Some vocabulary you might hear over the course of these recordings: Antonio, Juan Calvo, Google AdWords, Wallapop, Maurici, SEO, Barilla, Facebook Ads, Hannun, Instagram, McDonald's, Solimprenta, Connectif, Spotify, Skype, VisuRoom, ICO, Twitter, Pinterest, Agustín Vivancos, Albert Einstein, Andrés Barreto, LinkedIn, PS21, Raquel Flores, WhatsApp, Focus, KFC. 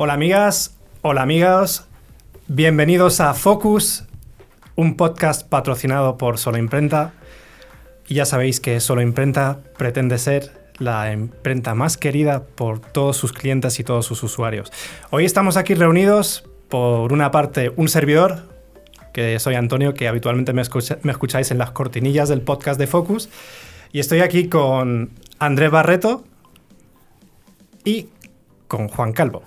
Hola amigas, hola amigos, bienvenidos a Focus, un podcast patrocinado por Solimprenta. Y ya sabéis que Solimprenta pretende ser la imprenta más querida por todos sus clientes y todos sus usuarios. Hoy estamos aquí reunidos, por una parte un servidor, que soy Antonio, que habitualmente me escucháis en las cortinillas del podcast de Focus, y estoy aquí con Andrés Barreto y con Juan Calvo.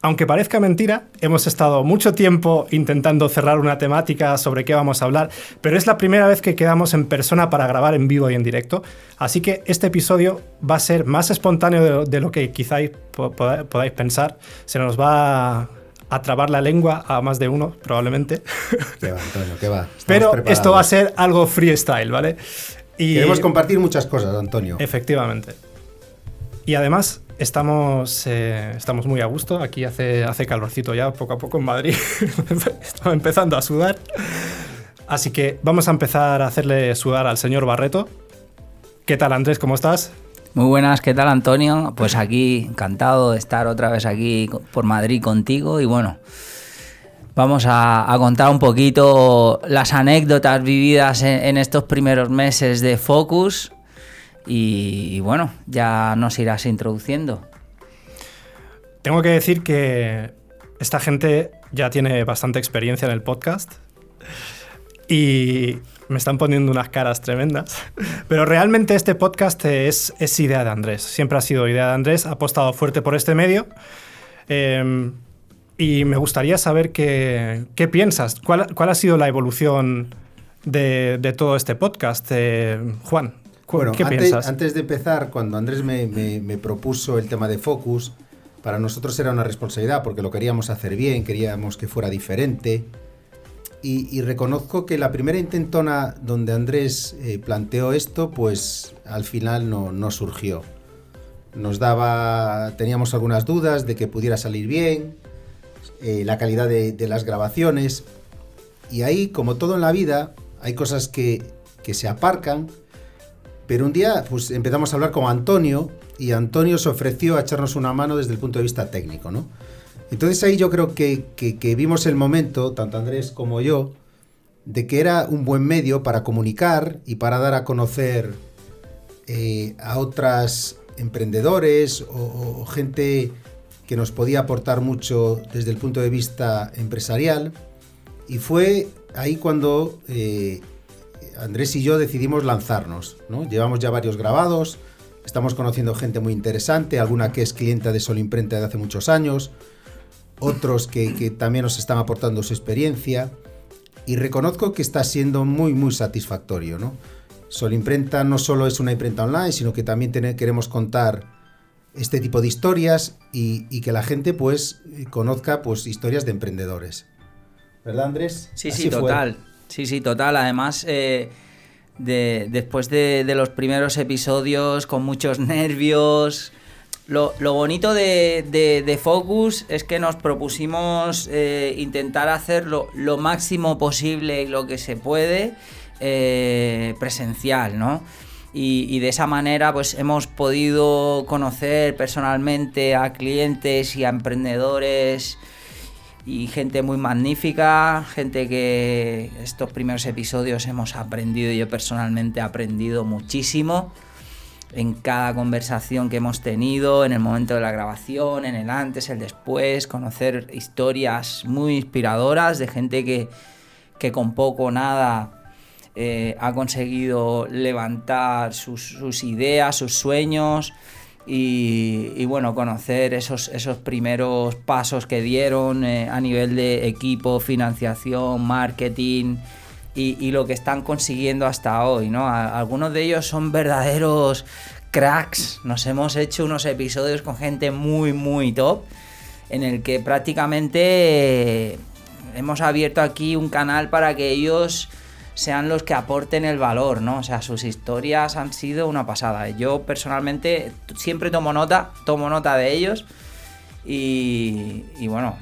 Aunque parezca mentira, hemos estado mucho tiempo intentando cerrar una temática sobre qué vamos a hablar, pero es la primera vez que quedamos en persona para grabar en vivo y en directo, así que este episodio va a ser más espontáneo de lo que quizás podáis pensar. Se nos va a trabar la lengua a más de uno, probablemente. Qué va, Antonio, qué va. Estamos pero preparados. Esto va a ser algo freestyle, ¿vale? Y queremos compartir muchas cosas, Antonio. Efectivamente. Y además estamos muy a gusto, aquí hace calorcito ya, poco a poco en Madrid, estaba empezando a sudar. Así que vamos a empezar a hacerle sudar al señor Barreto. ¿Qué tal, Andrés? ¿Cómo estás? Muy buenas, ¿qué tal, Antonio? Pues aquí, encantado de estar otra vez aquí por Madrid contigo y bueno, vamos a contar un poquito las anécdotas vividas en estos primeros meses de Focus. Y bueno, ya nos irás introduciendo. Tengo que decir que esta gente ya tiene bastante experiencia en el podcast y me están poniendo unas caras tremendas. Pero realmente este podcast es idea de Andrés. Siempre ha sido idea de Andrés, ha apostado fuerte por este medio. Y me gustaría saber qué piensas. ¿Cuál ha sido la evolución de todo este podcast, Juan? Bueno, antes de empezar, cuando Andrés me propuso el tema de Focus, para nosotros era una responsabilidad porque lo queríamos hacer bien, queríamos que fuera diferente. Y reconozco que la primera intentona donde Andrés planteó esto, pues al final no surgió. Teníamos algunas dudas de que pudiera salir bien, la calidad de las grabaciones. Y ahí, como todo en la vida, hay cosas que se aparcan. Pero un día pues, empezamos a hablar con Antonio y Antonio se ofreció a echarnos una mano desde el punto de vista técnico, ¿no? Entonces ahí yo creo que vimos el momento, tanto Andrés como yo, de que era un buen medio para comunicar y para dar a conocer a otras emprendedores o gente que nos podía aportar mucho desde el punto de vista empresarial. Y fue ahí cuando Andrés y yo decidimos lanzarnos, ¿no? Llevamos ya varios grabados, estamos conociendo gente muy interesante, alguna que es clienta de Solimprenta de hace muchos años, otros que también nos están aportando su experiencia y reconozco que está siendo muy, muy satisfactorio, ¿no? Solimprenta no solo es una imprenta online, sino que también queremos contar este tipo de historias y que la gente pues conozca pues, historias de emprendedores. ¿Verdad, Andrés? Sí, así sí, fue. Total. Sí, total. Además, después de los primeros episodios, con muchos nervios. Lo bonito de Focus es que nos propusimos intentar hacer lo máximo posible y lo que se puede presencial, ¿no? Y de esa manera pues hemos podido conocer personalmente a clientes y a emprendedores y gente muy magnífica, gente que estos primeros episodios hemos aprendido, yo personalmente he aprendido muchísimo en cada conversación que hemos tenido, en el momento de la grabación, en el antes, el después, conocer historias muy inspiradoras de gente que con poco o nada ha conseguido levantar sus ideas, sus sueños. Y bueno, conocer esos primeros pasos que dieron a nivel de equipo, financiación, marketing y lo que están consiguiendo hasta hoy, ¿no? Algunos de ellos son verdaderos cracks. Nos hemos hecho unos episodios con gente muy, muy top, en el que prácticamente hemos abierto aquí un canal para que ellos sean los que aporten el valor, ¿no? O sea, sus historias han sido una pasada. Yo personalmente siempre tomo nota de ellos y bueno,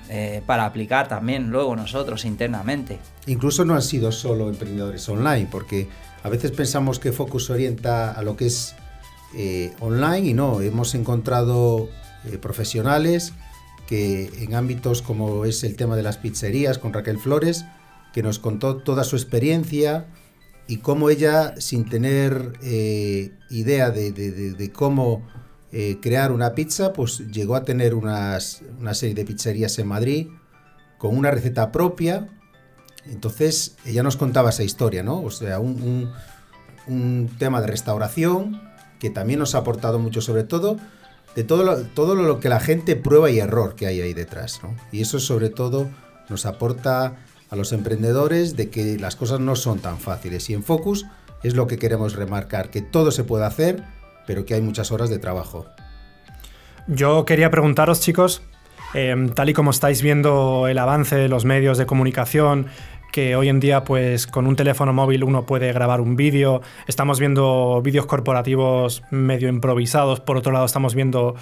para aplicar también luego nosotros internamente. Incluso no han sido solo emprendedores online, porque a veces pensamos que Focus se orienta a lo que es online y no, hemos encontrado profesionales que en ámbitos como es el tema de las pizzerías con Raquel Flores, que nos contó toda su experiencia y cómo ella, sin tener idea de cómo crear una pizza, pues llegó a tener una serie de pizzerías en Madrid con una receta propia. Entonces ella nos contaba esa historia, ¿no? O sea, un tema de restauración que también nos ha aportado mucho, sobre todo de todo lo que la gente prueba y error que hay ahí detrás, ¿no? Y eso sobre todo nos aporta a los emprendedores de que las cosas no son tan fáciles, y en Focus es lo que queremos remarcar, que todo se puede hacer, pero que hay muchas horas de trabajo. Yo quería preguntaros, chicos, tal y como estáis viendo el avance de los medios de comunicación, que hoy en día pues con un teléfono móvil uno puede grabar un vídeo, estamos viendo vídeos corporativos medio improvisados, por otro lado estamos viendo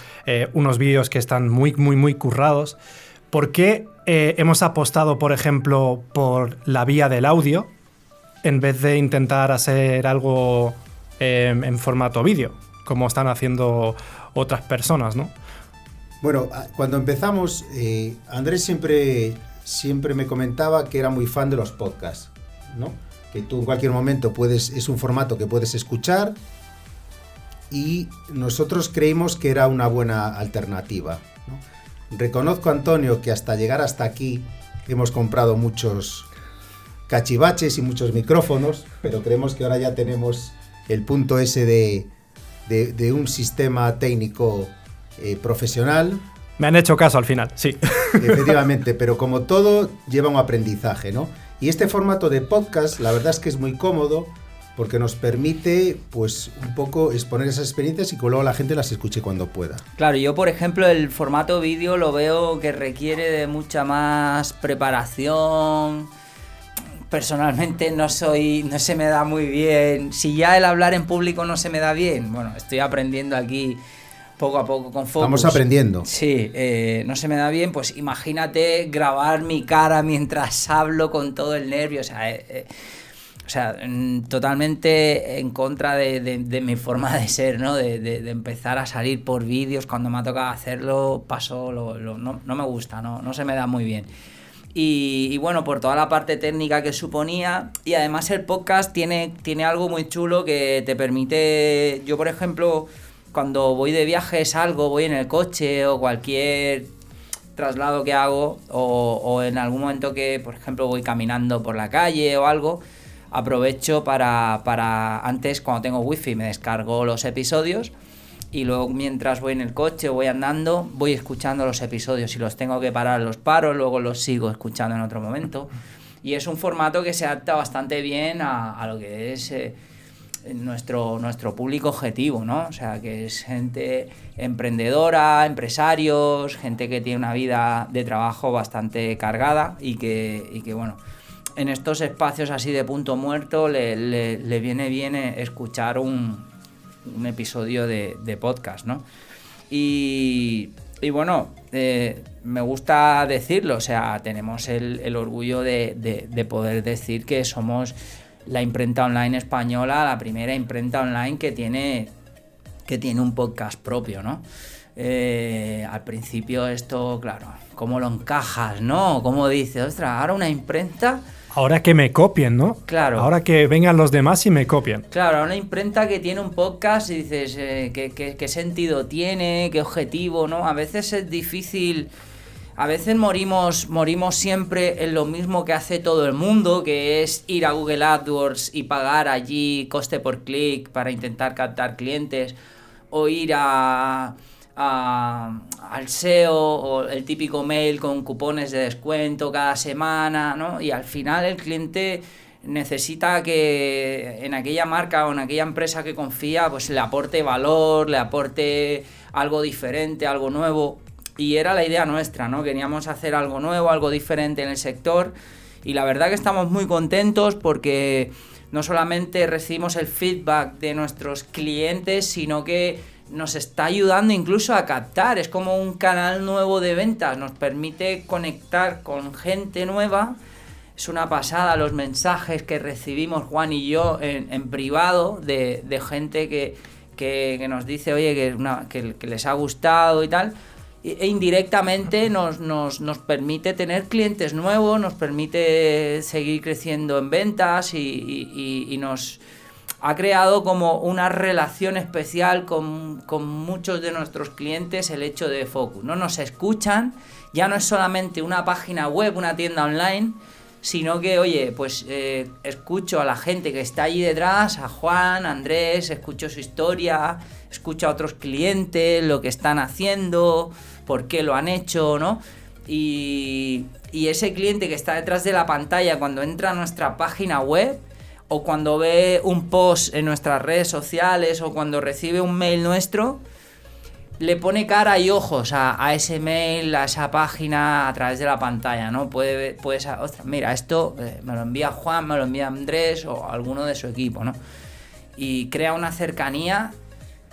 unos vídeos que están muy currados. ¿Por qué hemos apostado, por ejemplo, por la vía del audio en vez de intentar hacer algo en formato vídeo, como están haciendo otras personas, ¿no? Bueno, cuando empezamos, Andrés siempre me comentaba que era muy fan de los podcasts, ¿no? Que tú en cualquier momento es un formato que puedes escuchar, y nosotros creímos que era una buena alternativa, ¿no? Reconozco, Antonio, que hasta llegar hasta aquí hemos comprado muchos cachivaches y muchos micrófonos, pero creemos que ahora ya tenemos el punto ese de un sistema técnico profesional. Me han hecho caso al final, sí. Efectivamente, pero como todo lleva un aprendizaje, ¿no? Y este formato de podcast, la verdad es que es muy cómodo porque nos permite, pues, un poco exponer esas experiencias y que luego la gente las escuche cuando pueda. Claro, yo, por ejemplo, el formato vídeo lo veo que requiere de mucha más preparación. Personalmente no se me da muy bien. Si ya el hablar en público no se me da bien, bueno, estoy aprendiendo aquí poco a poco con Focus. Estamos aprendiendo. Sí, no se me da bien, pues imagínate grabar mi cara mientras hablo con todo el nervio, o sea totalmente en contra de mi forma de ser, ¿no? De empezar a salir por vídeos. Cuando me ha tocado hacerlo, paso, no me gusta, no se me da muy bien. Y bueno, por toda la parte técnica que suponía, y además el podcast tiene algo muy chulo que te permite, yo por ejemplo, cuando voy de viaje salgo, voy en el coche o cualquier traslado que hago, o en algún momento que, por ejemplo, voy caminando por la calle o algo, aprovecho para antes, cuando tengo wifi, me descargo los episodios y luego mientras voy en el coche o voy andando, voy escuchando los episodios. Si los tengo que parar, los paro, luego los sigo escuchando en otro momento. Y es un formato que se adapta bastante bien a lo que es nuestro público objetivo, ¿no? O sea, que es gente emprendedora, empresarios, gente que tiene una vida de trabajo bastante cargada y que bueno, en estos espacios así de punto muerto le viene bien escuchar un episodio de podcast, ¿no? Y bueno, me gusta decirlo, o sea, tenemos el orgullo de poder decir que somos la imprenta online española, la primera imprenta online que tiene un podcast propio, ¿no? Al principio esto, claro, ¿cómo lo encajas, no? ¿Cómo dices? Ostras, ahora una imprenta... Ahora que me copien, ¿no? Claro. Ahora que vengan los demás y me copien. Claro, una imprenta que tiene un podcast y dices, ¿qué sentido tiene? ¿Qué objetivo, no? A veces es difícil... A veces morimos siempre en lo mismo que hace todo el mundo, que es ir a Google AdWords y pagar allí coste por clic para intentar captar clientes, o ir al SEO, o el típico mail con cupones de descuento cada semana, ¿no? Y al final el cliente necesita que en aquella marca o en aquella empresa que confía, pues le aporte valor, le aporte algo diferente, algo nuevo. Y era la idea nuestra, ¿no? Queríamos hacer algo nuevo, algo diferente en el sector, y la verdad que estamos muy contentos porque no solamente recibimos el feedback de nuestros clientes, sino que nos está ayudando incluso a captar. Es como un canal nuevo de ventas, nos permite conectar con gente nueva. Es una pasada los mensajes que recibimos Juan y yo en privado de gente que que nos dice, oye, que les ha gustado y tal, e indirectamente nos permite tener clientes nuevos, nos permite seguir creciendo en ventas y nos ha creado como una relación especial con muchos de nuestros clientes el hecho de Focus. No nos escuchan, ya no es solamente una página web, una tienda online, sino que, oye, pues escucho a la gente que está allí detrás, a Juan, a Andrés, escucho su historia, escucho a otros clientes, lo que están haciendo, por qué lo han hecho, ¿no? Y ese cliente que está detrás de la pantalla cuando entra a nuestra página web o cuando ve un post en nuestras redes sociales o cuando recibe un mail nuestro, le pone cara y ojos a ese mail, a esa página, a través de la pantalla, ¿no? Puedes, ostras, mira, esto me lo envía Juan, me lo envía Andrés o alguno de su equipo, ¿no? Y crea una cercanía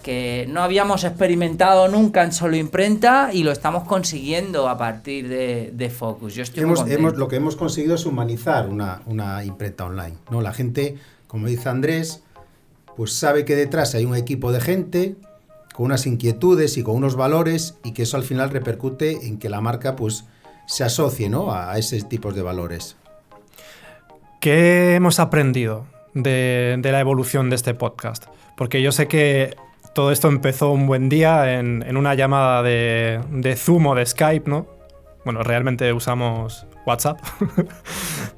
que no habíamos experimentado nunca en Solimprenta y lo estamos consiguiendo a partir de Focus. Yo estoy contento. Lo que hemos conseguido es humanizar una imprenta online, ¿no? La gente, como dice Andrés, pues sabe que detrás hay un equipo de gente con unas inquietudes y con unos valores, y que eso al final repercute en que la marca pues se asocie, ¿no?, a esos tipos de valores. ¿Qué hemos aprendido de la evolución de este podcast? Porque yo sé que todo esto empezó un buen día en una llamada de Zoom o de Skype, ¿no? Bueno, realmente usamos WhatsApp,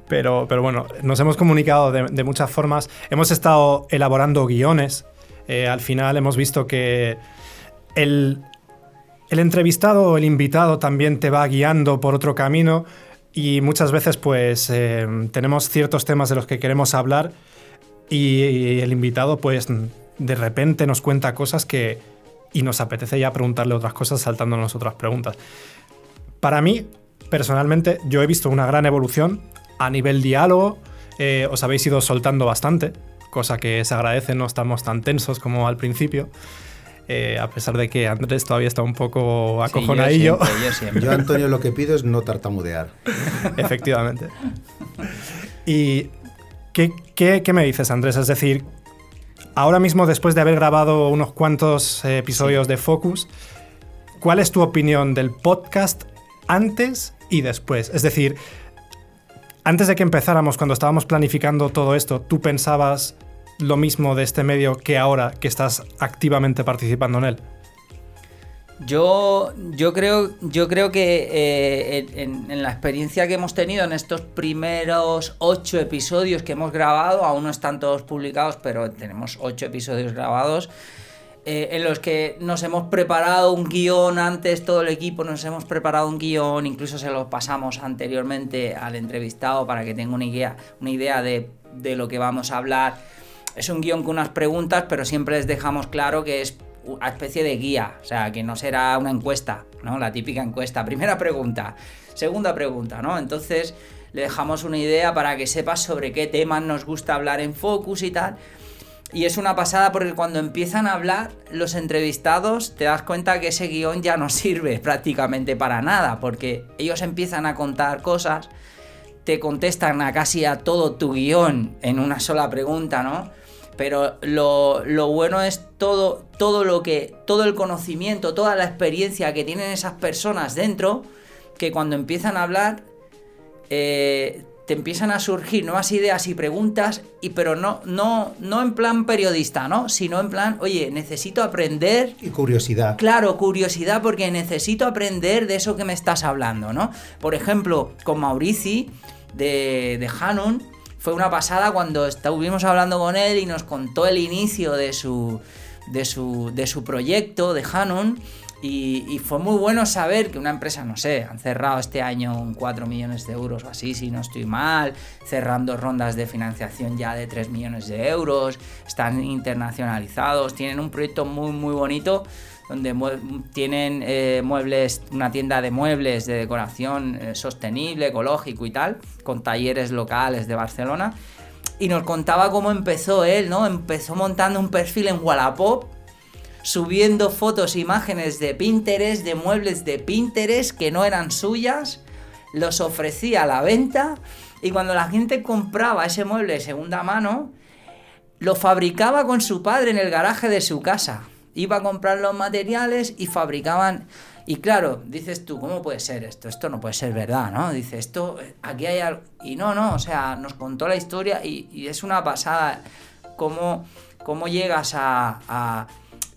pero bueno, nos hemos comunicado de muchas formas. Hemos estado elaborando guiones. Al final hemos visto que el entrevistado o el invitado también te va guiando por otro camino y muchas veces pues tenemos ciertos temas de los que queremos hablar y el invitado pues de repente nos cuenta cosas y nos apetece ya preguntarle otras cosas saltándonos otras preguntas. Para mí, personalmente, yo he visto una gran evolución a nivel diálogo, os habéis ido soltando bastante, cosa que se agradece, no estamos tan tensos como al principio, a pesar de que Andrés todavía está un poco acojonadillo. Sí, yo siempre. Yo, Antonio, lo que pido es no tartamudear. Efectivamente. ¿Y qué me dices, Andrés? Es decir, ahora mismo, después de haber grabado unos cuantos episodios de Focus, ¿cuál es tu opinión del podcast antes y después? Es decir, antes de que empezáramos, cuando estábamos planificando todo esto, ¿tú pensabas lo mismo de este medio que ahora que estás activamente participando en él? Yo creo que en la experiencia que hemos tenido en estos primeros 8 episodios que hemos grabado, aún no están todos publicados, pero tenemos 8 episodios grabados, en los que nos hemos preparado un guión antes, todo el equipo nos hemos preparado un guión, incluso se lo pasamos anteriormente al entrevistado para que tenga una idea de lo que vamos a hablar. Es un guión con unas preguntas, pero siempre les dejamos claro que es una especie de guía, o sea, que no será una encuesta, ¿no? La típica encuesta, primera pregunta, segunda pregunta, ¿no? Entonces le dejamos una idea para que sepas sobre qué temas nos gusta hablar en Focus y tal. Y es una pasada porque cuando empiezan a hablar los entrevistados te das cuenta que ese guión ya no sirve prácticamente para nada, porque ellos empiezan a contar cosas, te contestan a casi a todo tu guión en una sola pregunta, ¿no? Pero lo bueno es todo el conocimiento, toda la experiencia que tienen esas personas dentro, que cuando empiezan a hablar te empiezan a surgir nuevas ideas y preguntas, pero no en plan periodista, ¿no? Sino en plan, oye, necesito aprender. Y curiosidad. Claro, curiosidad, porque necesito aprender de eso que me estás hablando, ¿no? Por ejemplo, con Maurici de Hannun, fue una pasada cuando estuvimos hablando con él y nos contó el inicio de su proyecto, de Hannun. Y fue muy bueno saber que una empresa, no sé, han cerrado este año 4 millones de euros o así, si no estoy mal, cerrando rondas de financiación ya de 3 millones de euros, están internacionalizados, tienen un proyecto muy, muy bonito donde tienen muebles, una tienda de muebles de decoración sostenible, ecológico y tal, con talleres locales de Barcelona. Y nos contaba cómo empezó él, ¿no? Empezó montando un perfil en Wallapop, subiendo fotos e imágenes de Pinterest, de muebles de Pinterest que no eran suyas, los ofrecía a la venta, y cuando la gente compraba ese mueble de segunda mano, Lo fabricaba con su padre en el garaje de su casa. Iba a comprar los materiales y fabricaban... Y claro, dices tú, ¿cómo puede ser esto? Esto no puede ser verdad, ¿no? Dices, esto, aquí hay algo... Y no, o sea, nos contó la historia y es una pasada cómo llegas a...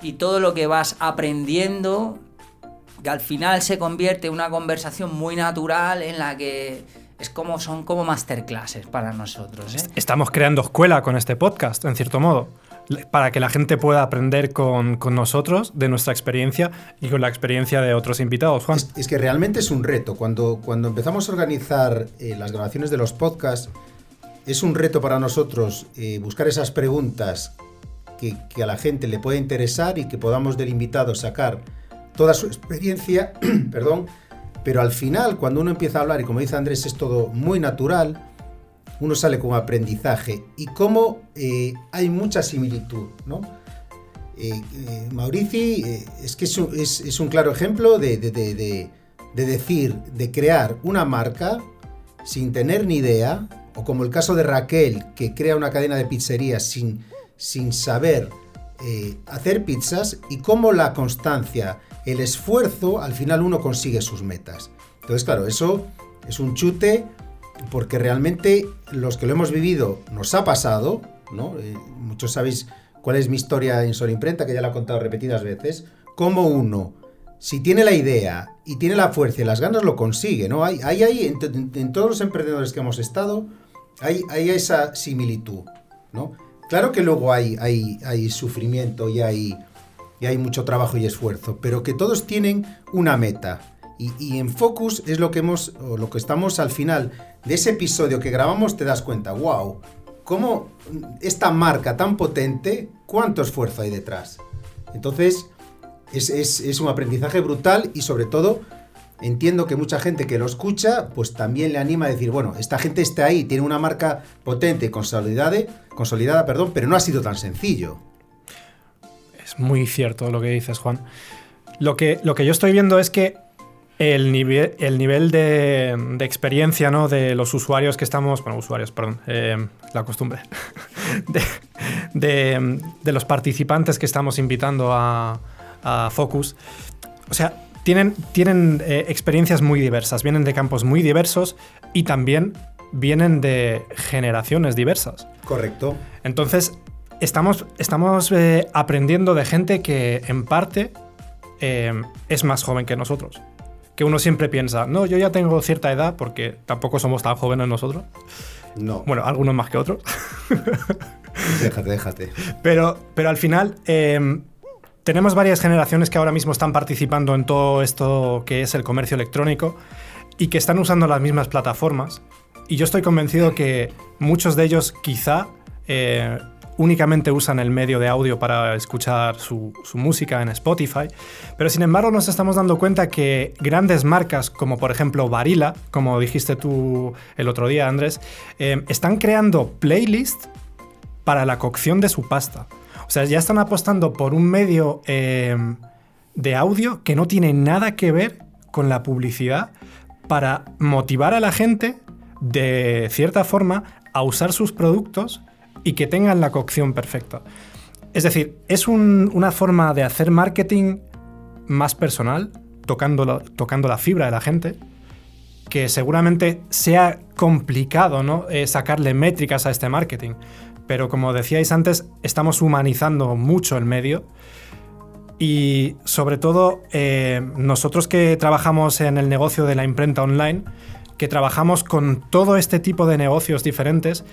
Y todo lo que vas aprendiendo, que al final se convierte en una conversación muy natural en la que... Son como masterclasses para nosotros, ¿eh? Estamos creando escuela con este podcast, en cierto modo, para que la gente pueda aprender con nosotros de nuestra experiencia y con la experiencia de otros invitados, Juan. Es que realmente es un reto. Cuando empezamos a organizar las grabaciones de los podcasts, es un reto para nosotros buscar esas preguntas que a la gente le pueda interesar y que podamos del invitado sacar toda su experiencia, pero al final, cuando uno empieza a hablar, y como dice Andrés, es todo muy natural, uno sale con aprendizaje. Y como hay mucha similitud, ¿no? Maurici es que es un claro ejemplo de crear una marca sin tener ni idea, o como el caso de Raquel, que crea una cadena de pizzerías sin saber hacer pizzas, y cómo la constancia, el esfuerzo, al final uno consigue sus metas. Entonces, claro, eso es un chute, porque realmente los que lo hemos vivido nos ha pasado, ¿no? Muchos sabéis cuál es mi historia en Solimprenta, que ya la he contado repetidas veces, cómo uno, si tiene la idea y tiene la fuerza y las ganas, lo consigue, ¿no? Hay en todos los emprendedores que hemos estado, hay esa similitud, ¿no? Claro que luego hay sufrimiento y hay mucho trabajo y esfuerzo, pero que todos tienen una meta. Y en Focus es lo que estamos al final de ese episodio que grabamos, te das cuenta, wow, cómo esta marca tan potente, cuánto esfuerzo hay detrás. Entonces, es un aprendizaje brutal, y sobre todo entiendo que mucha gente que lo escucha, pues también le anima a decir, bueno, esta gente está ahí, tiene una marca potente y consolidada, pero no ha sido tan sencillo. Es muy cierto lo que dices, Juan. Lo que yo estoy viendo es que el nivel de experiencia, ¿no?, de los usuarios que estamos... Bueno, usuarios, perdón, la costumbre. De los participantes que estamos invitando a Focus. O sea, tienen experiencias muy diversas, vienen de campos muy diversos y también vienen de generaciones diversas. Correcto. Entonces... Estamos aprendiendo de gente que, en parte, es más joven que nosotros. Que uno siempre piensa, no, yo ya tengo cierta edad, porque tampoco somos tan jóvenes nosotros. No. Bueno, algunos más que otros. Déjate. Pero al final, tenemos varias generaciones que ahora mismo están participando en todo esto que es el comercio electrónico y que están usando las mismas plataformas. Y yo estoy convencido que muchos de ellos quizá... únicamente usan el medio de audio para escuchar su música en Spotify, pero sin embargo nos estamos dando cuenta que grandes marcas como por ejemplo Barilla, como dijiste tú el otro día, Andrés, están creando playlists para la cocción de su pasta. O sea, ya están apostando por un medio de audio que no tiene nada que ver con la publicidad, para motivar a la gente de cierta forma a usar sus productos y que tengan la cocción perfecta. Es decir, es una forma de hacer marketing más personal, tocando la fibra de la gente, que seguramente sea complicado, ¿no?, sacarle métricas a este marketing. Pero como decíais antes, estamos humanizando mucho el medio, y sobre todo nosotros que trabajamos en el negocio de la imprenta online, que trabajamos con todo este tipo de negocios diferentes,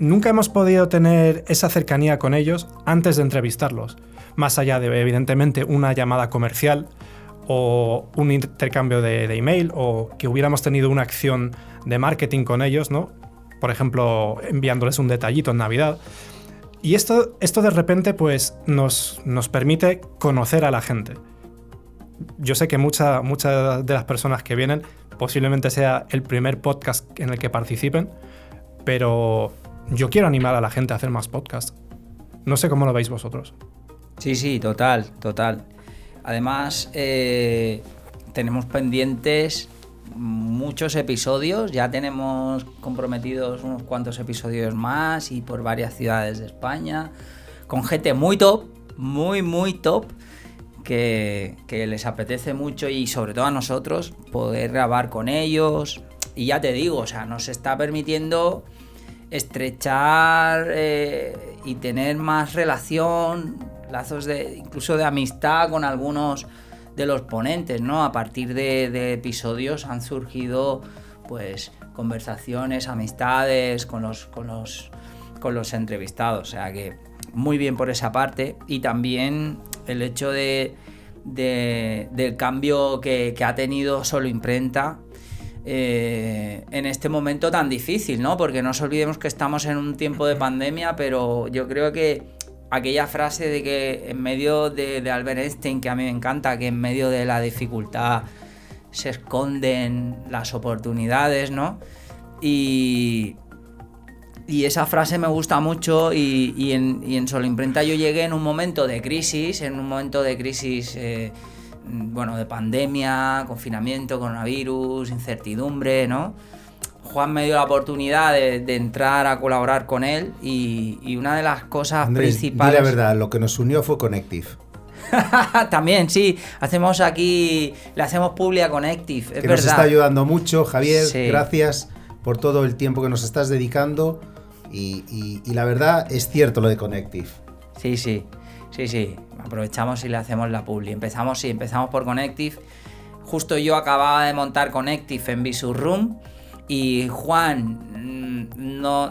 nunca hemos podido tener esa cercanía con ellos antes de entrevistarlos, más allá de, evidentemente, una llamada comercial o un intercambio de email, o que hubiéramos tenido una acción de marketing con ellos, ¿no? Por ejemplo, enviándoles un detallito en Navidad. Y esto de repente pues, nos permite conocer a la gente. Yo sé que muchas de las personas que vienen posiblemente sea el primer podcast en el que participen, pero... yo quiero animar a la gente a hacer más podcasts. No sé cómo lo veis vosotros. Sí, total. Además, tenemos pendientes muchos episodios, ya tenemos comprometidos unos cuantos episodios más y por varias ciudades de España, con gente muy top, muy top, que les apetece mucho y sobre todo a nosotros poder grabar con ellos. Y ya te digo, o sea, nos está permitiendo estrechar y tener más relación, lazos de incluso de amistad con algunos de los ponentes, ¿no? A partir de episodios han surgido pues conversaciones, amistades con los entrevistados, o sea que muy bien por esa parte. Y también el hecho del cambio que ha tenido Solimprenta en este momento tan difícil, ¿no? Porque no nos olvidemos que estamos en un tiempo de pandemia, pero yo creo que aquella frase de que en medio de Albert Einstein, que a mí me encanta, que en medio de la dificultad se esconden las oportunidades, ¿no? Y esa frase me gusta mucho y en Solimprenta yo llegué en un momento de crisis, bueno, de pandemia, confinamiento, coronavirus, incertidumbre, ¿no? Juan me dio la oportunidad de entrar a colaborar con él y una de las cosas, Andrés, principales... Andrés, la verdad, lo que nos unió fue Connectif. También, sí, le hacemos publi a Connectif, es que verdad. Nos está ayudando mucho, Javier, sí. Gracias por todo el tiempo que nos estás dedicando y la verdad es cierto lo de Connectif. Sí, aprovechamos y le hacemos la publi. Empezamos por Connectif. Justo yo acababa de montar Connectif en VisuRoom. Y Juan no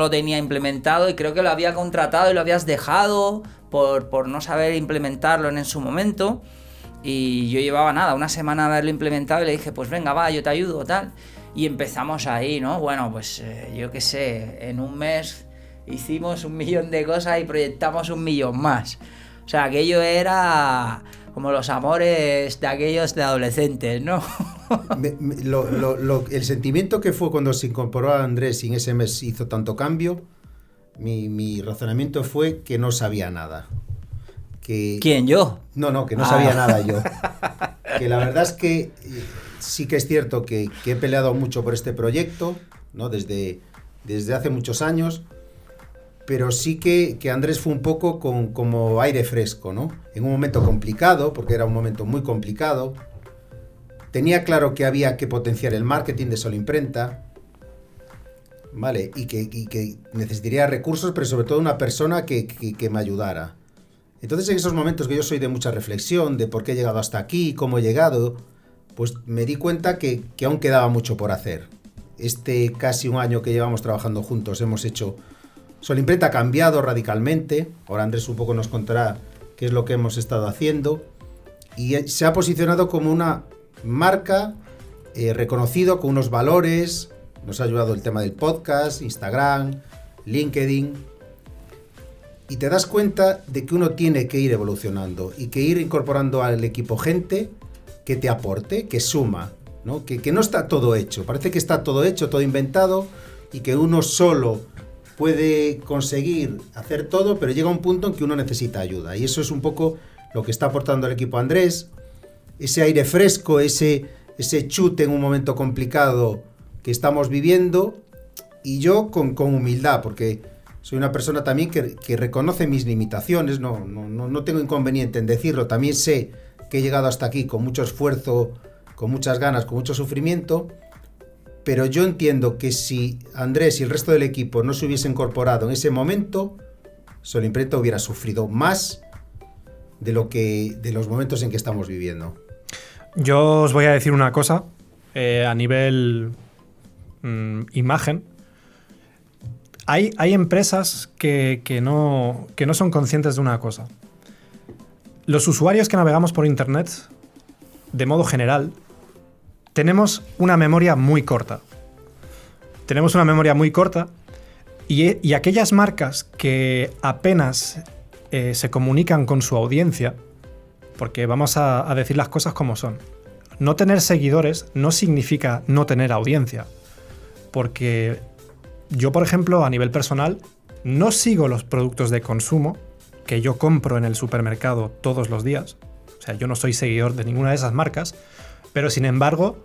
lo tenía implementado y creo que lo había contratado y lo habías dejado por no saber implementarlo en su momento. Y yo llevaba nada, una semana de haberlo implementado y le dije, pues venga, va, yo te ayudo, tal. Y empezamos ahí, ¿no? Bueno, pues yo qué sé, en un mes hicimos 1 millón de cosas y proyectamos 1 millón más. O sea, aquello era... como los amores de aquellos de adolescentes, ¿no? El sentimiento que fue cuando se incorporó a Andrés y en ese mes hizo tanto cambio, mi razonamiento fue que no sabía nada. Que, ¿quién, yo? No, que no sabía nada yo. Que la verdad es que sí que es cierto que he peleado mucho por este proyecto, ¿no? Desde hace muchos años. Pero sí que Andrés fue un poco como aire fresco, ¿no? En un momento complicado, porque era un momento muy complicado. Tenía claro que había que potenciar el marketing de Solimprenta, ¿vale? Y que necesitaría recursos, pero sobre todo una persona que me ayudara. Entonces, en esos momentos que yo soy de mucha reflexión, de por qué he llegado hasta aquí, cómo he llegado, pues me di cuenta que aún quedaba mucho por hacer. Este casi un año que llevamos trabajando juntos hemos hecho... Solimprenta ha cambiado radicalmente, ahora Andrés un poco nos contará qué es lo que hemos estado haciendo, y se ha posicionado como una marca reconocida con unos valores. Nos ha ayudado el tema del podcast, Instagram, LinkedIn, y te das cuenta de que uno tiene que ir evolucionando y que ir incorporando al equipo gente que te aporte, que suma, ¿no? Que no está todo hecho, parece que está todo hecho, todo inventado, y que uno solo... puede conseguir hacer todo, pero llega un punto en que uno necesita ayuda. Y eso es un poco lo que está aportando el equipo Andrés. Ese aire fresco, ese chute en un momento complicado que estamos viviendo. Y yo con humildad, porque soy una persona también que reconoce mis limitaciones. No tengo inconveniente en decirlo. También sé que he llegado hasta aquí con mucho esfuerzo, con muchas ganas, con mucho sufrimiento. Pero yo entiendo que si Andrés y el resto del equipo no se hubiese incorporado en ese momento, Solimprenta hubiera sufrido más de los momentos en que estamos viviendo. Yo os voy a decir una cosa a nivel imagen. Hay empresas que no son conscientes de una cosa. Los usuarios que navegamos por Internet, de modo general, tenemos una memoria muy corta. Y aquellas marcas que apenas se comunican con su audiencia, porque vamos a decir las cosas como son, no tener seguidores no significa no tener audiencia. Porque yo, por ejemplo, a nivel personal, no sigo los productos de consumo que yo compro en el supermercado todos los días. O sea, yo no soy seguidor de ninguna de esas marcas. Pero sin embargo,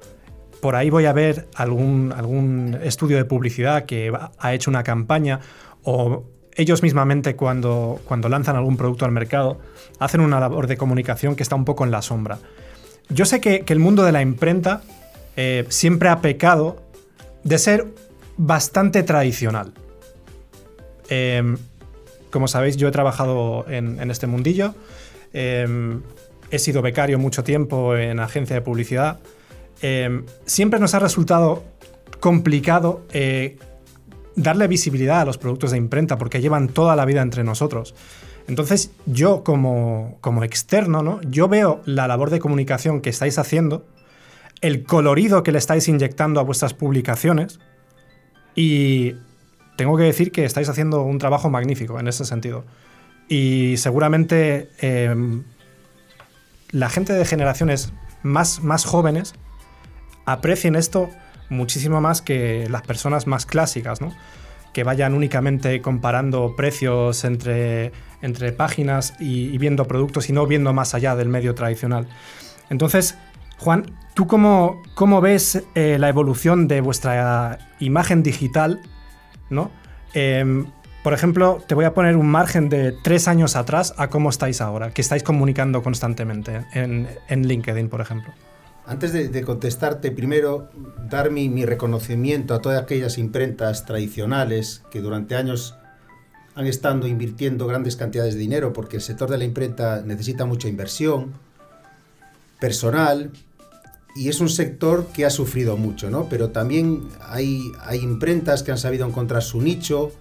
Por ahí voy a ver algún estudio de publicidad que ha hecho una campaña, o ellos mismamente cuando lanzan algún producto al mercado hacen una labor de comunicación que está un poco en la sombra. Yo sé que el mundo de la imprenta siempre ha pecado de ser bastante tradicional. Como sabéis, yo he trabajado en este mundillo, he sido becario mucho tiempo en agencia de publicidad. Siempre nos ha resultado complicado darle visibilidad a los productos de imprenta porque llevan toda la vida entre nosotros. Entonces yo como externo, ¿no? Yo veo la labor de comunicación que estáis haciendo, el colorido que le estáis inyectando a vuestras publicaciones, y tengo que decir que estáis haciendo un trabajo magnífico en ese sentido. Y seguramente la gente de generaciones más jóvenes aprecien esto muchísimo más que las personas más clásicas, ¿no? Que vayan únicamente comparando precios entre páginas y viendo productos y no viendo más allá del medio tradicional. Entonces, Juan, ¿tú cómo ves la evolución de vuestra imagen digital, ¿no? Por ejemplo, te voy a poner un margen de 3 años atrás a cómo estáis ahora, que estáis comunicando constantemente en LinkedIn, por ejemplo. Antes de contestarte, primero dar mi reconocimiento a todas aquellas imprentas tradicionales que durante años han estado invirtiendo grandes cantidades de dinero, porque el sector de la imprenta necesita mucha inversión personal y es un sector que ha sufrido mucho, ¿no? Pero también hay imprentas que han sabido encontrar su nicho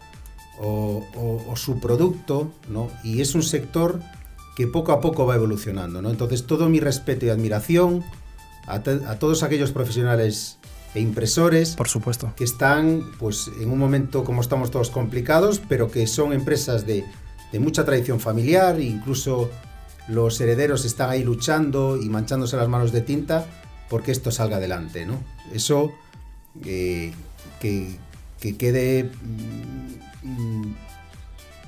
o su producto, ¿no? Y es un sector que poco a poco va evolucionando, ¿no? Entonces, todo mi respeto y admiración a todos aquellos profesionales e impresores, por supuesto, que están, pues, en un momento como estamos todos complicados, pero que son empresas de mucha tradición familiar, e incluso los herederos están ahí luchando y manchándose las manos de tinta porque esto salga adelante, ¿no? Eso que quede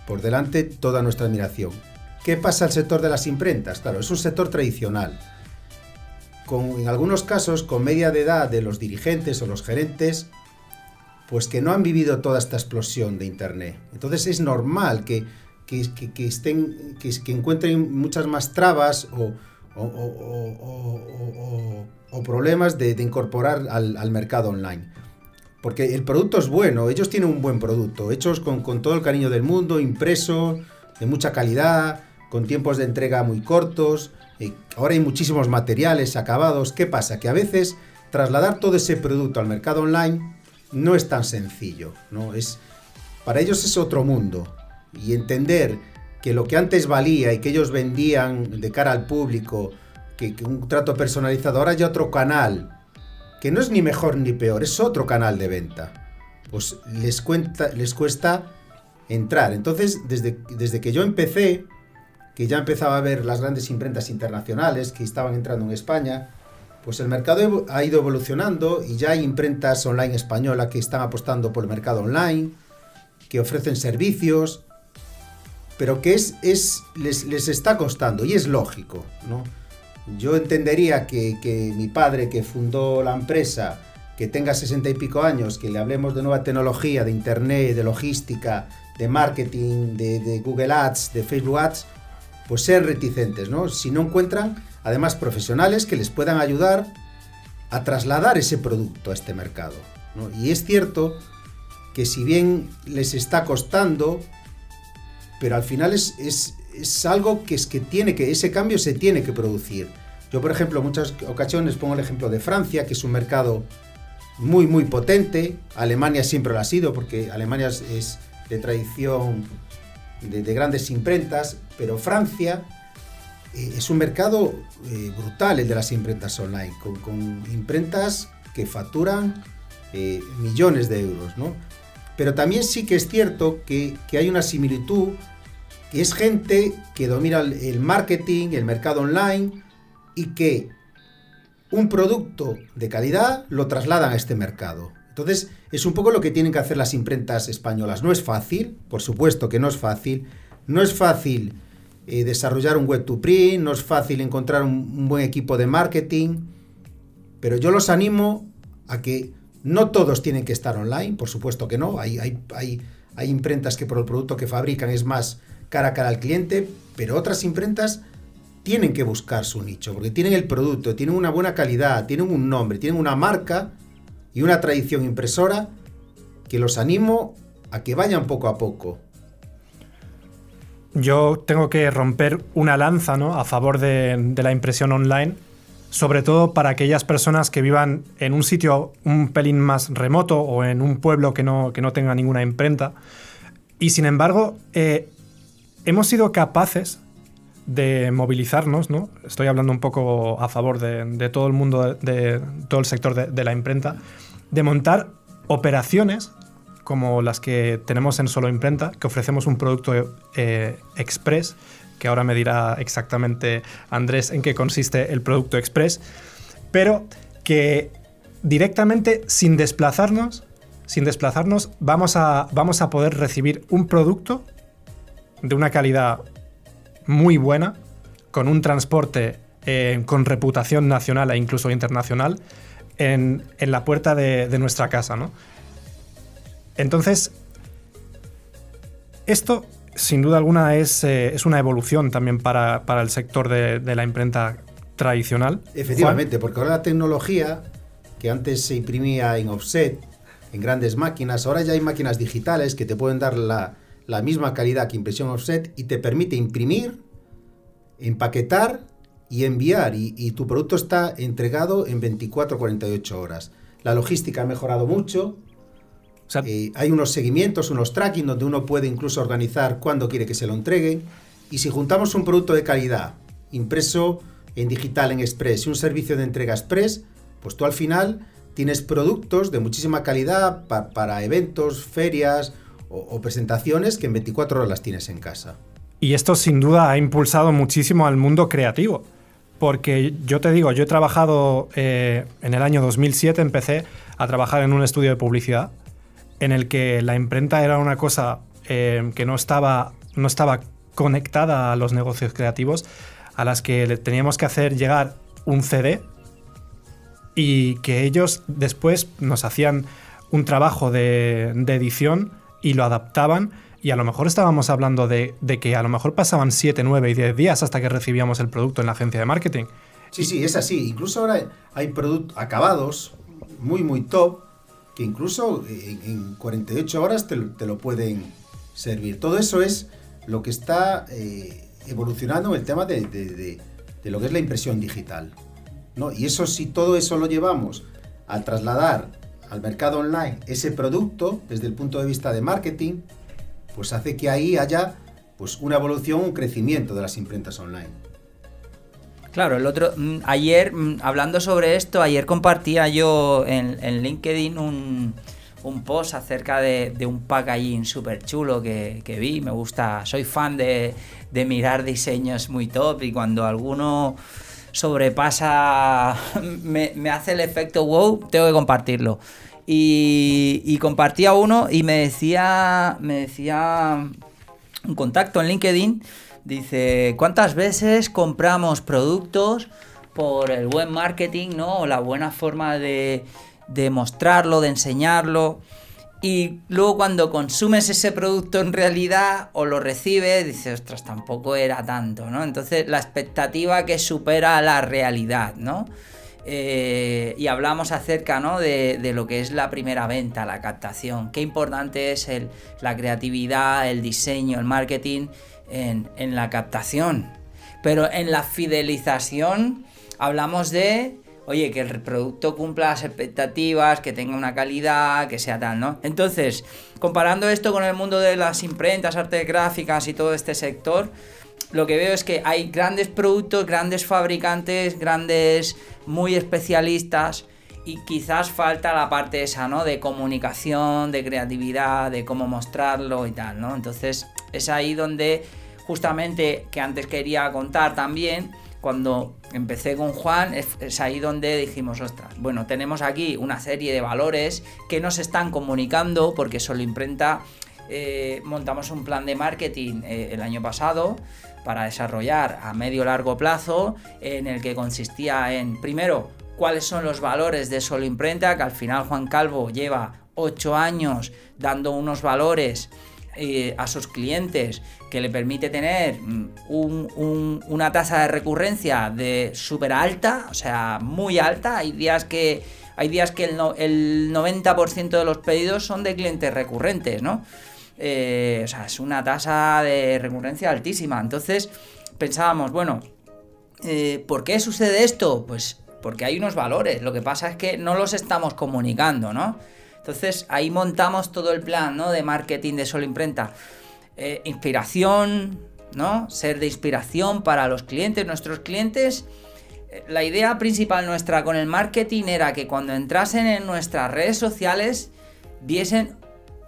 por delante toda nuestra admiración. ¿Qué pasa al sector de las imprentas? Claro, es un sector tradicional, en algunos casos con media de edad de los dirigentes o los gerentes, pues que no han vivido toda esta explosión de internet. Entonces es normal que encuentren muchas más trabas o problemas de incorporar al mercado online. Porque el producto es bueno, ellos tienen un buen producto, hechos con todo el cariño del mundo, impreso, de mucha calidad, con tiempos de entrega muy cortos. Ahora hay muchísimos materiales acabados. ¿Qué pasa? Que a veces trasladar todo ese producto al mercado online no es tan sencillo, ¿no? Para ellos es otro mundo. Y entender que lo que antes valía y que ellos vendían de cara al público, que un trato personalizado, ahora hay otro canal, que no es ni mejor ni peor, es otro canal de venta. Pues les cuesta entrar. Entonces, desde que yo empecé, que ya empezaba a ver las grandes imprentas internacionales que estaban entrando en España, pues el mercado ha ido evolucionando y ya hay imprentas online españolas que están apostando por el mercado online, que ofrecen servicios, pero que les está costando, y es lógico, ¿no? Yo entendería que mi padre, que fundó la empresa, que tenga 60 y pico años, que le hablemos de nueva tecnología, de internet, de logística, de marketing, de Google Ads, de Facebook Ads, pues sean reticentes, ¿no? Si no encuentran, además, profesionales que les puedan ayudar a trasladar ese producto a este mercado, ¿no? Y es cierto que si bien les está costando, pero al final es algo ese cambio se tiene que producir. Yo, por ejemplo, en muchas ocasiones pongo el ejemplo de Francia, que es un mercado muy, muy potente. Alemania siempre lo ha sido, porque Alemania es de tradición de grandes imprentas, pero Francia es un mercado brutal el de las imprentas online, con imprentas que facturan millones de euros, ¿no? Pero también sí que es cierto que hay una similitud, que es gente que domina el marketing, el mercado online, y que un producto de calidad lo trasladan a este mercado. Entonces, es un poco lo que tienen que hacer las imprentas españolas. No es fácil, por supuesto que no es fácil. No es fácil desarrollar un web to print, no es fácil encontrar un buen equipo de marketing, pero yo los animo a que no todos tienen que estar online, por supuesto que no, hay imprentas que por el producto que fabrican es más cara a cara al cliente, pero otras imprentas tienen que buscar su nicho, porque tienen el producto, tienen una buena calidad, tienen un nombre, tienen una marca y una tradición impresora que los animo a que vayan poco a poco. Yo tengo que romper una lanza, ¿no?, a favor de la impresión online, sobre todo para aquellas personas que vivan en un sitio un pelín más remoto o en un pueblo que no tenga ninguna imprenta. Y sin embargo, hemos sido capaces de movilizarnos, ¿no? Estoy hablando un poco a favor de todo el mundo, de todo el sector de la imprenta, de montar operaciones como las que tenemos en Solimprenta, que ofrecemos un producto express, que ahora me dirá exactamente Andrés en qué consiste el producto express, pero que directamente, sin desplazarnos, vamos a poder recibir un producto de una calidad muy buena, con un transporte con reputación nacional e incluso internacional en la puerta de nuestra casa, ¿no? Entonces, esto sin duda alguna es una evolución también para el sector de la imprenta tradicional. Efectivamente, Juan, porque ahora la tecnología que antes se imprimía en offset, en grandes máquinas, ahora ya hay máquinas digitales que te pueden dar la misma calidad que impresión offset y te permite imprimir, empaquetar y enviar. Y tu producto está entregado en 24-48 horas. La logística ha mejorado mucho. O sea, hay unos seguimientos, unos tracking, donde uno puede incluso organizar cuándo quiere que se lo entreguen. Y si juntamos un producto de calidad, impreso en digital, en express, y un servicio de entrega express, pues tú al final tienes productos de muchísima calidad para eventos, ferias o presentaciones que en 24 horas las tienes en casa. Y esto sin duda ha impulsado muchísimo al mundo creativo. Porque yo te digo, yo he trabajado en el año 2007, empecé a trabajar en un estudio de publicidad en el que la imprenta era una cosa que no estaba conectada a los negocios creativos, a las que le teníamos que hacer llegar un CD y que ellos después nos hacían un trabajo de edición y lo adaptaban, y a lo mejor estábamos hablando de que a lo mejor pasaban 7, 9 y 10 días hasta que recibíamos el producto en la agencia de marketing. Sí, es así. Incluso ahora hay productos acabados muy, muy top, que incluso en 48 horas te lo pueden servir. Todo eso es lo que está evolucionando el tema de lo que es la impresión digital, ¿no? Y eso, si todo eso lo llevamos al trasladar al mercado online ese producto desde el punto de vista de marketing, pues hace que ahí haya pues una evolución, un crecimiento de las imprentas online. Claro, ayer, hablando sobre esto, ayer compartía yo en LinkedIn un post acerca de un packaging súper chulo que vi. Me gusta, soy fan de mirar diseños muy top, y cuando alguno sobrepasa, me hace el efecto wow, tengo que compartirlo. Y compartía uno y me decía un contacto en LinkedIn, dice: ¿cuántas veces compramos productos por el buen marketing, ¿no?, o la buena forma de mostrarlo, de enseñarlo? Y luego cuando consumes ese producto en realidad o lo recibes, dices: ostras, tampoco era tanto, ¿no? Entonces la expectativa que supera la realidad, ¿no? Y hablamos acerca, ¿no?, de lo que es la primera venta, la captación. Qué importante es la creatividad, el diseño, el marketing en la captación. Pero en la fidelización hablamos de... oye, que el producto cumpla las expectativas, que tenga una calidad, que sea tal, ¿no? Entonces, comparando esto con el mundo de las imprentas, artes gráficas y todo este sector, lo que veo es que hay grandes productos, grandes fabricantes, grandes muy especialistas, y quizás falta la parte esa, ¿no?, de comunicación, de creatividad, de cómo mostrarlo y tal, ¿no? Entonces, es ahí donde justamente, que antes quería contar también, cuando empecé con Juan, es ahí donde dijimos: ostras, bueno, tenemos aquí una serie de valores que nos están comunicando, porque Solimprenta montamos un plan de marketing el año pasado para desarrollar a medio largo plazo, en el que consistía en, primero, cuáles son los valores de Solimprenta, que al final Juan Calvo lleva 8 años dando unos valores a sus clientes que le permite tener una tasa de recurrencia de súper alta, o sea, muy alta. Hay días que el 90% de los pedidos son de clientes recurrentes, ¿no? O sea, es una tasa de recurrencia altísima. Entonces pensábamos, bueno, ¿por qué sucede esto? Pues porque hay unos valores, lo que pasa es que no los estamos comunicando, ¿no? Entonces ahí montamos todo el plan, ¿no?, de marketing de Solimprenta. Inspiración, ¿no? Ser de inspiración para los clientes, nuestros clientes. La idea principal nuestra con el marketing era que cuando entrasen en nuestras redes sociales viesen,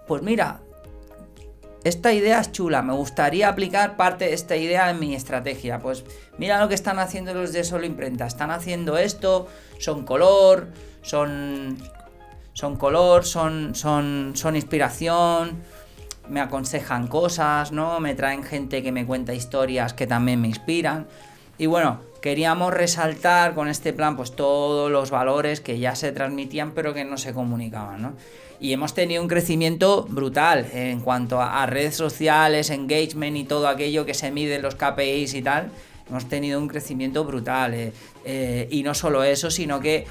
pues mira, esta idea es chula, me gustaría aplicar parte de esta idea en mi estrategia. Pues mira lo que están haciendo los de Solimprenta, están haciendo esto, son inspiración, me aconsejan cosas, ¿no? Me traen gente que me cuenta historias que también me inspiran. Y bueno, queríamos resaltar con este plan pues todos los valores que ya se transmitían pero que no se comunicaban, ¿no? Y hemos tenido un crecimiento brutal en cuanto a redes sociales, engagement y todo aquello que se mide en los KPIs y tal. Hemos tenido un crecimiento brutal. Y no solo eso, sino que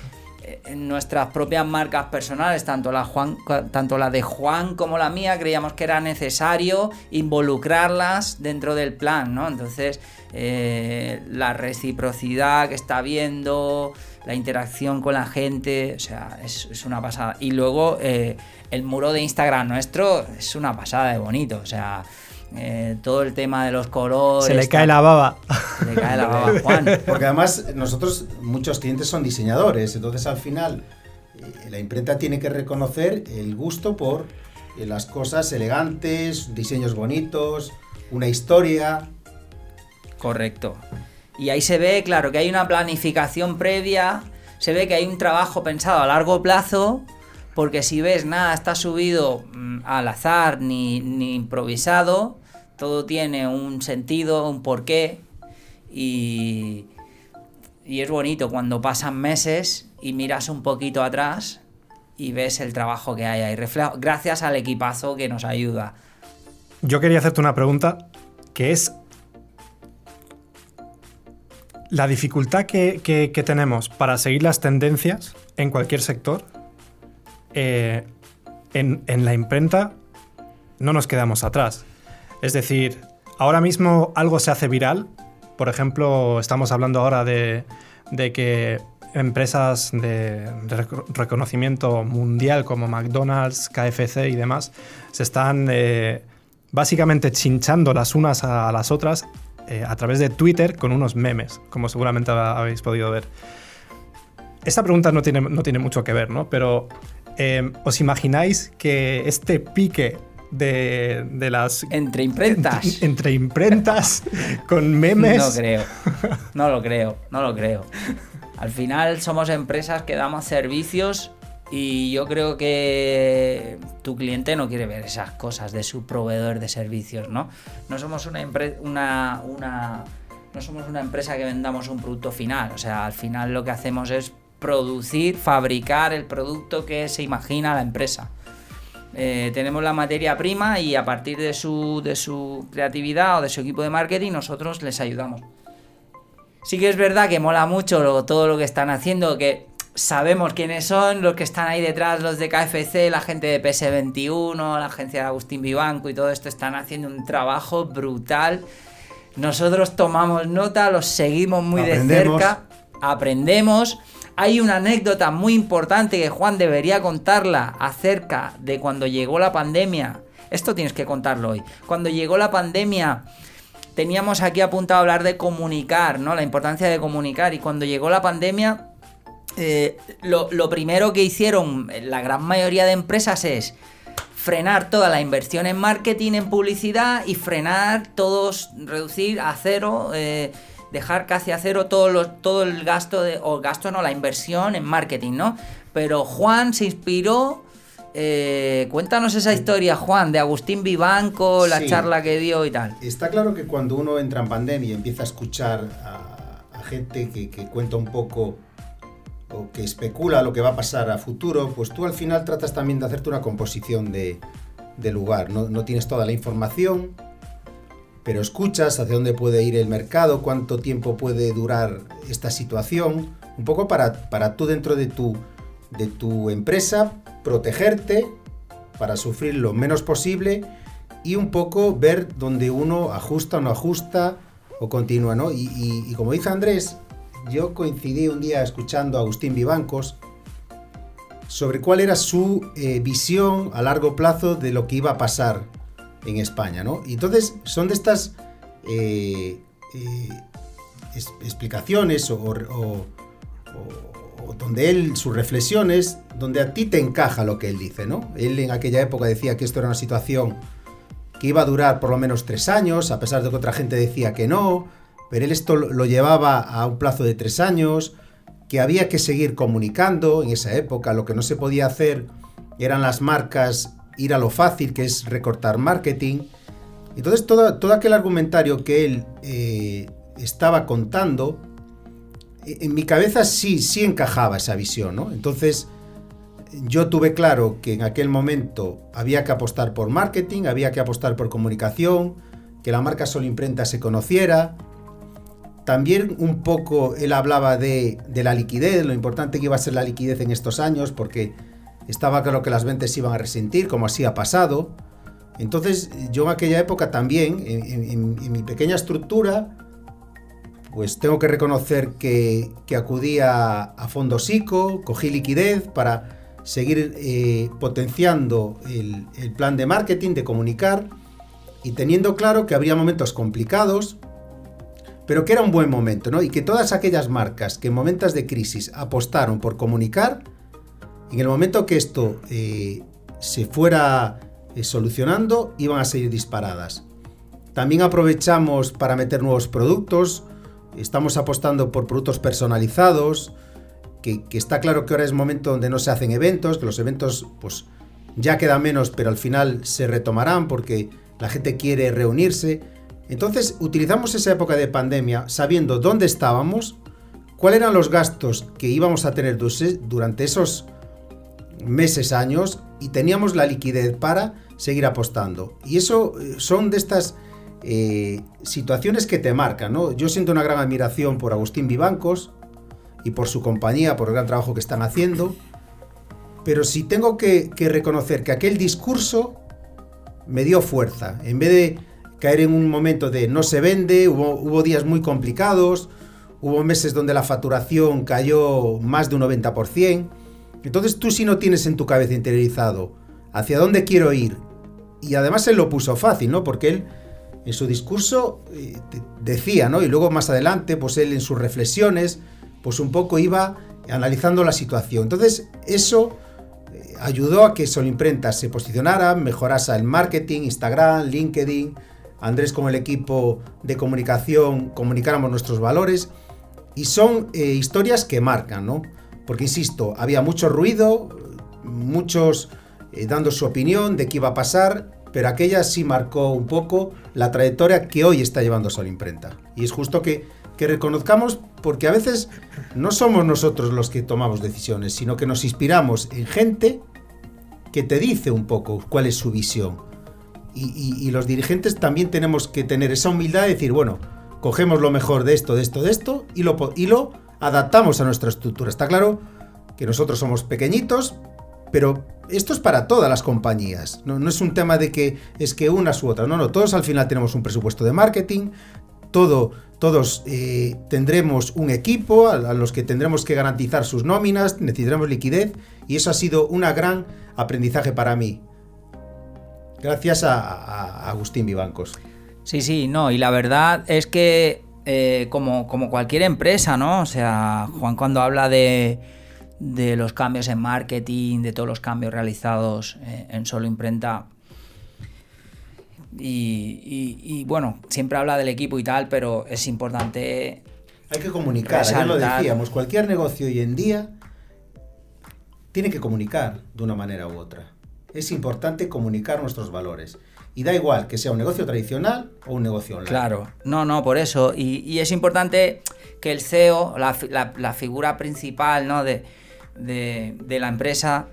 en nuestras propias marcas personales, tanto la de Juan como la mía, creíamos que era necesario involucrarlas dentro del plan, ¿no? Entonces la reciprocidad que está habiendo, la interacción con la gente, o sea, es una pasada. Y luego el muro de Instagram nuestro es una pasada de bonito, o sea, todo el tema de los colores. Se le cae la baba, Juan. Porque además nosotros, muchos clientes son diseñadores, entonces al final la imprenta tiene que reconocer el gusto por las cosas elegantes, diseños bonitos, una historia. Correcto. Y ahí se ve, claro, que hay una planificación previa, se ve que hay un trabajo pensado a largo plazo. Porque si ves, nada está subido al azar ni improvisado, todo tiene un sentido, un porqué, y es bonito cuando pasan meses y miras un poquito atrás y ves el trabajo que hay ahí, gracias al equipazo que nos ayuda. Yo quería hacerte una pregunta, que es la dificultad que tenemos para seguir las tendencias en cualquier sector. En la imprenta no nos quedamos atrás. Es decir, ahora mismo algo se hace viral. Por ejemplo, estamos hablando ahora de que empresas de reconocimiento mundial como McDonald's, KFC y demás se están básicamente chinchando las unas a las otras a través de Twitter con unos memes, como seguramente habéis podido ver. Esta pregunta no tiene mucho que ver, ¿no? Pero ¿os imagináis que este pique de las... Entre imprentas con memes? No lo creo. Al final somos empresas que damos servicios y yo creo que tu cliente no quiere ver esas cosas de su proveedor de servicios, ¿no? No somos una empresa que vendamos un producto final. O sea, al final lo que hacemos es producir, fabricar el producto que se imagina la empresa. Tenemos la materia prima y a partir de su creatividad o de su equipo de marketing nosotros les ayudamos. Sí que es verdad que mola mucho todo lo que están haciendo, que sabemos quiénes son los que están ahí detrás, los de KFC, la gente de PS21, la agencia de Agustín Vivancos y todo esto, están haciendo un trabajo brutal. Nosotros tomamos nota, los seguimos muy de cerca, aprendemos. Hay una anécdota muy importante que Juan debería contarla acerca de cuando llegó la pandemia. Esto tienes que contarlo hoy. Cuando llegó la pandemia, teníamos aquí apuntado a hablar de comunicar, ¿no? La importancia de comunicar. Y cuando llegó la pandemia, lo primero que hicieron la gran mayoría de empresas es frenar toda la inversión en marketing, en publicidad, y reducir a cero. Dejar casi a cero todo el gasto la inversión en marketing, ¿no? Pero Juan se inspiró. Cuéntanos esa historia, Juan, de Agustín Vivancos, la charla que dio y tal. Está claro que cuando uno entra en pandemia y empieza a escuchar a gente que cuenta un poco o que especula lo que va a pasar a futuro, pues tú al final tratas también de hacerte una composición de lugar. No tienes toda la información, pero escuchas hacia dónde puede ir el mercado, cuánto tiempo puede durar esta situación, un poco para tú dentro de tu empresa protegerte, para sufrir lo menos posible y un poco ver dónde uno ajusta o no ajusta o continúa, ¿no? Y como dice Andrés, yo coincidí un día escuchando a Agustín Vivancos sobre cuál era su visión a largo plazo de lo que iba a pasar en España, ¿no? Y entonces son de estas explicaciones o donde él, sus reflexiones, donde a ti te encaja lo que él dice, ¿no? Él en aquella época decía que esto era una situación que iba a durar por lo menos 3 años, a pesar de que otra gente decía que no, pero él esto lo llevaba a un plazo de 3 años, que había que seguir comunicando. En esa época lo que no se podía hacer eran las marcas ir a lo fácil, que es recortar marketing. Entonces todo aquel argumentario que él estaba contando, en mi cabeza sí encajaba esa visión, ¿no? Entonces yo tuve claro que en aquel momento había que apostar por marketing, había que apostar por comunicación, que la marca Solimprenta se conociera. También un poco él hablaba de la liquidez, lo importante que iba a ser la liquidez en estos años, porque estaba claro que las ventas iban a resentir, como así ha pasado. Entonces yo en aquella época también, en mi pequeña estructura, pues tengo que reconocer que acudí a fondos ICO, cogí liquidez para seguir potenciando el plan de marketing, de comunicar, y teniendo claro que habría momentos complicados, pero que era un buen momento, ¿no? Y que todas aquellas marcas que en momentos de crisis apostaron por comunicar, en el momento que esto se fuera solucionando, iban a seguir disparadas. También aprovechamos para meter nuevos productos. Estamos apostando por productos personalizados, que está claro que ahora es momento donde no se hacen eventos, que los eventos pues ya quedan menos, pero al final se retomarán porque la gente quiere reunirse. Entonces utilizamos esa época de pandemia sabiendo dónde estábamos, cuáles eran los gastos que íbamos a tener durante esos meses, años, y teníamos la liquidez para seguir apostando. Y eso son de estas situaciones que te marcan, ¿no? Yo siento una gran admiración por Agustín Vivancos y por su compañía, por el gran trabajo que están haciendo, pero sí tengo que reconocer que aquel discurso me dio fuerza. En vez de caer en un momento de no se vende, hubo días muy complicados, hubo meses donde la facturación cayó más de un 90%. Entonces tú, si no tienes en tu cabeza interiorizado hacia dónde quiero ir, y además él lo puso fácil, ¿no? Porque él en su discurso decía, ¿no? Y luego más adelante, pues él en sus reflexiones, pues un poco iba analizando la situación. Entonces eso ayudó a que Solimprenta se posicionara, mejorase el marketing, Instagram, LinkedIn, Andrés con el equipo de comunicación, comunicáramos nuestros valores, y son historias que marcan, ¿no? Porque, insisto, había mucho ruido, muchos dando su opinión de qué iba a pasar, pero aquella sí marcó un poco la trayectoria que hoy está llevando Solimprenta. Y es justo que reconozcamos, porque a veces no somos nosotros los que tomamos decisiones, sino que nos inspiramos en gente que te dice un poco cuál es su visión. Y los dirigentes también tenemos que tener esa humildad de decir, bueno, cogemos lo mejor de esto, y lo adaptamos a nuestra estructura. Está claro que nosotros somos pequeñitos, pero esto es para todas las compañías. No es un tema de que es que unas u otras. No, todos al final tenemos un presupuesto de marketing, todos tendremos un equipo a los que tendremos que garantizar sus nóminas, necesitaremos liquidez, y eso ha sido un gran aprendizaje para mí. Gracias a Agustín Vivancos. Sí, no, y la verdad es que como cualquier empresa, ¿no? O sea, Juan cuando habla de los cambios en marketing, de todos los cambios realizados en Solimprenta, y bueno, siempre habla del equipo y tal, pero es importante. Hay que comunicar, resaltar. Ya lo decíamos, cualquier negocio hoy en día tiene que comunicar de una manera u otra. Es importante comunicar nuestros valores. Y da igual que sea un negocio tradicional o un negocio online. Claro, no, por eso. Y es importante que el CEO, la figura principal, ¿no? de la empresa,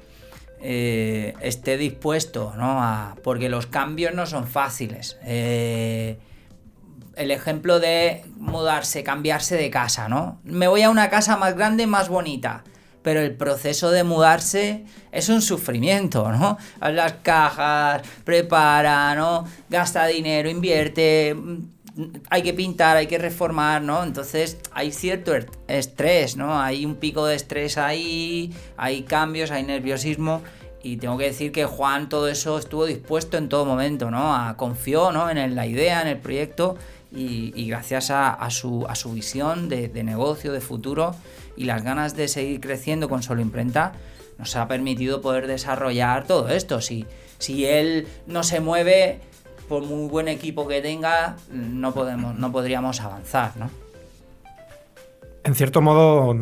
esté dispuesto, ¿no? Porque los cambios no son fáciles. El ejemplo de mudarse, cambiarse de casa, ¿no? Me voy a una casa más grande, más bonita. Pero el proceso de mudarse es un sufrimiento, ¿no? Las cajas, prepara, ¿no? Gasta dinero, invierte, hay que pintar, hay que reformar, ¿no? Entonces hay cierto estrés, ¿no? Hay un pico de estrés ahí, hay cambios, hay nerviosismo. Y tengo que decir que Juan todo eso estuvo dispuesto en todo momento, ¿no? Confió, ¿no? En la idea, en el proyecto. Y gracias a su visión de negocio, de futuro y las ganas de seguir creciendo con Solimprenta, nos ha permitido poder desarrollar todo esto. Si él no se mueve, por muy buen equipo que tenga, no podríamos avanzar, ¿no? En cierto modo,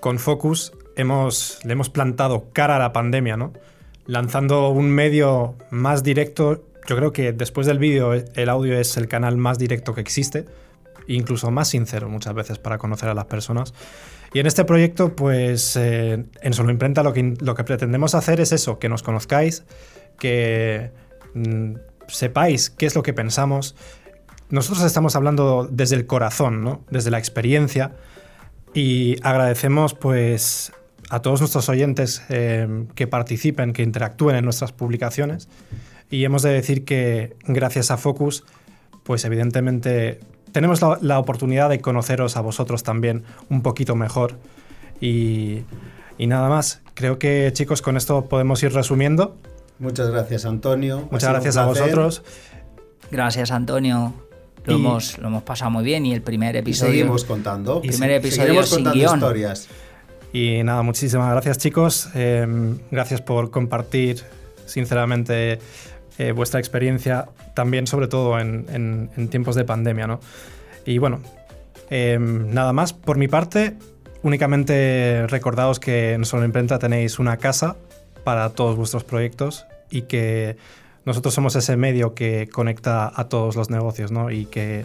con Focus le hemos plantado cara a la pandemia, ¿no? Lanzando un medio más directo. Yo creo que después del vídeo, el audio es el canal más directo que existe, incluso más sincero muchas veces para conocer a las personas. Y en este proyecto, pues en Solimprenta lo que pretendemos hacer es eso, que nos conozcáis, que sepáis qué es lo que pensamos. Nosotros estamos hablando desde el corazón, ¿no? Desde la experiencia, y agradecemos pues a todos nuestros oyentes que participen, que interactúen en nuestras publicaciones. Y hemos de decir que gracias a Focus, pues evidentemente tenemos la oportunidad de conoceros a vosotros también un poquito mejor. Y nada más. Creo que, chicos, con esto podemos ir resumiendo. Muchas gracias, Antonio. Muchas gracias a vosotros. Gracias, Antonio. Lo hemos pasado muy bien y el primer episodio... Seguimos contando. Seguimos contando historias. Y nada, muchísimas gracias, chicos. Gracias por compartir, sinceramente... vuestra experiencia también, sobre todo en tiempos de pandemia, ¿no? Y bueno, nada más. Por mi parte, únicamente recordaos que en Solimprenta tenéis una casa para todos vuestros proyectos y que nosotros somos ese medio que conecta a todos los negocios, ¿no? Y que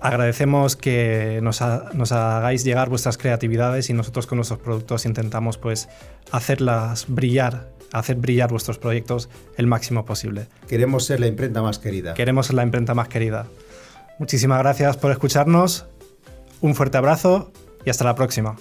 agradecemos que nos hagáis llegar vuestras creatividades y nosotros con nuestros productos intentamos pues hacerlas brillar, hacer brillar vuestros proyectos el máximo posible. Queremos ser la imprenta más querida. Queremos ser la imprenta más querida. Muchísimas gracias por escucharnos, un fuerte abrazo y hasta la próxima.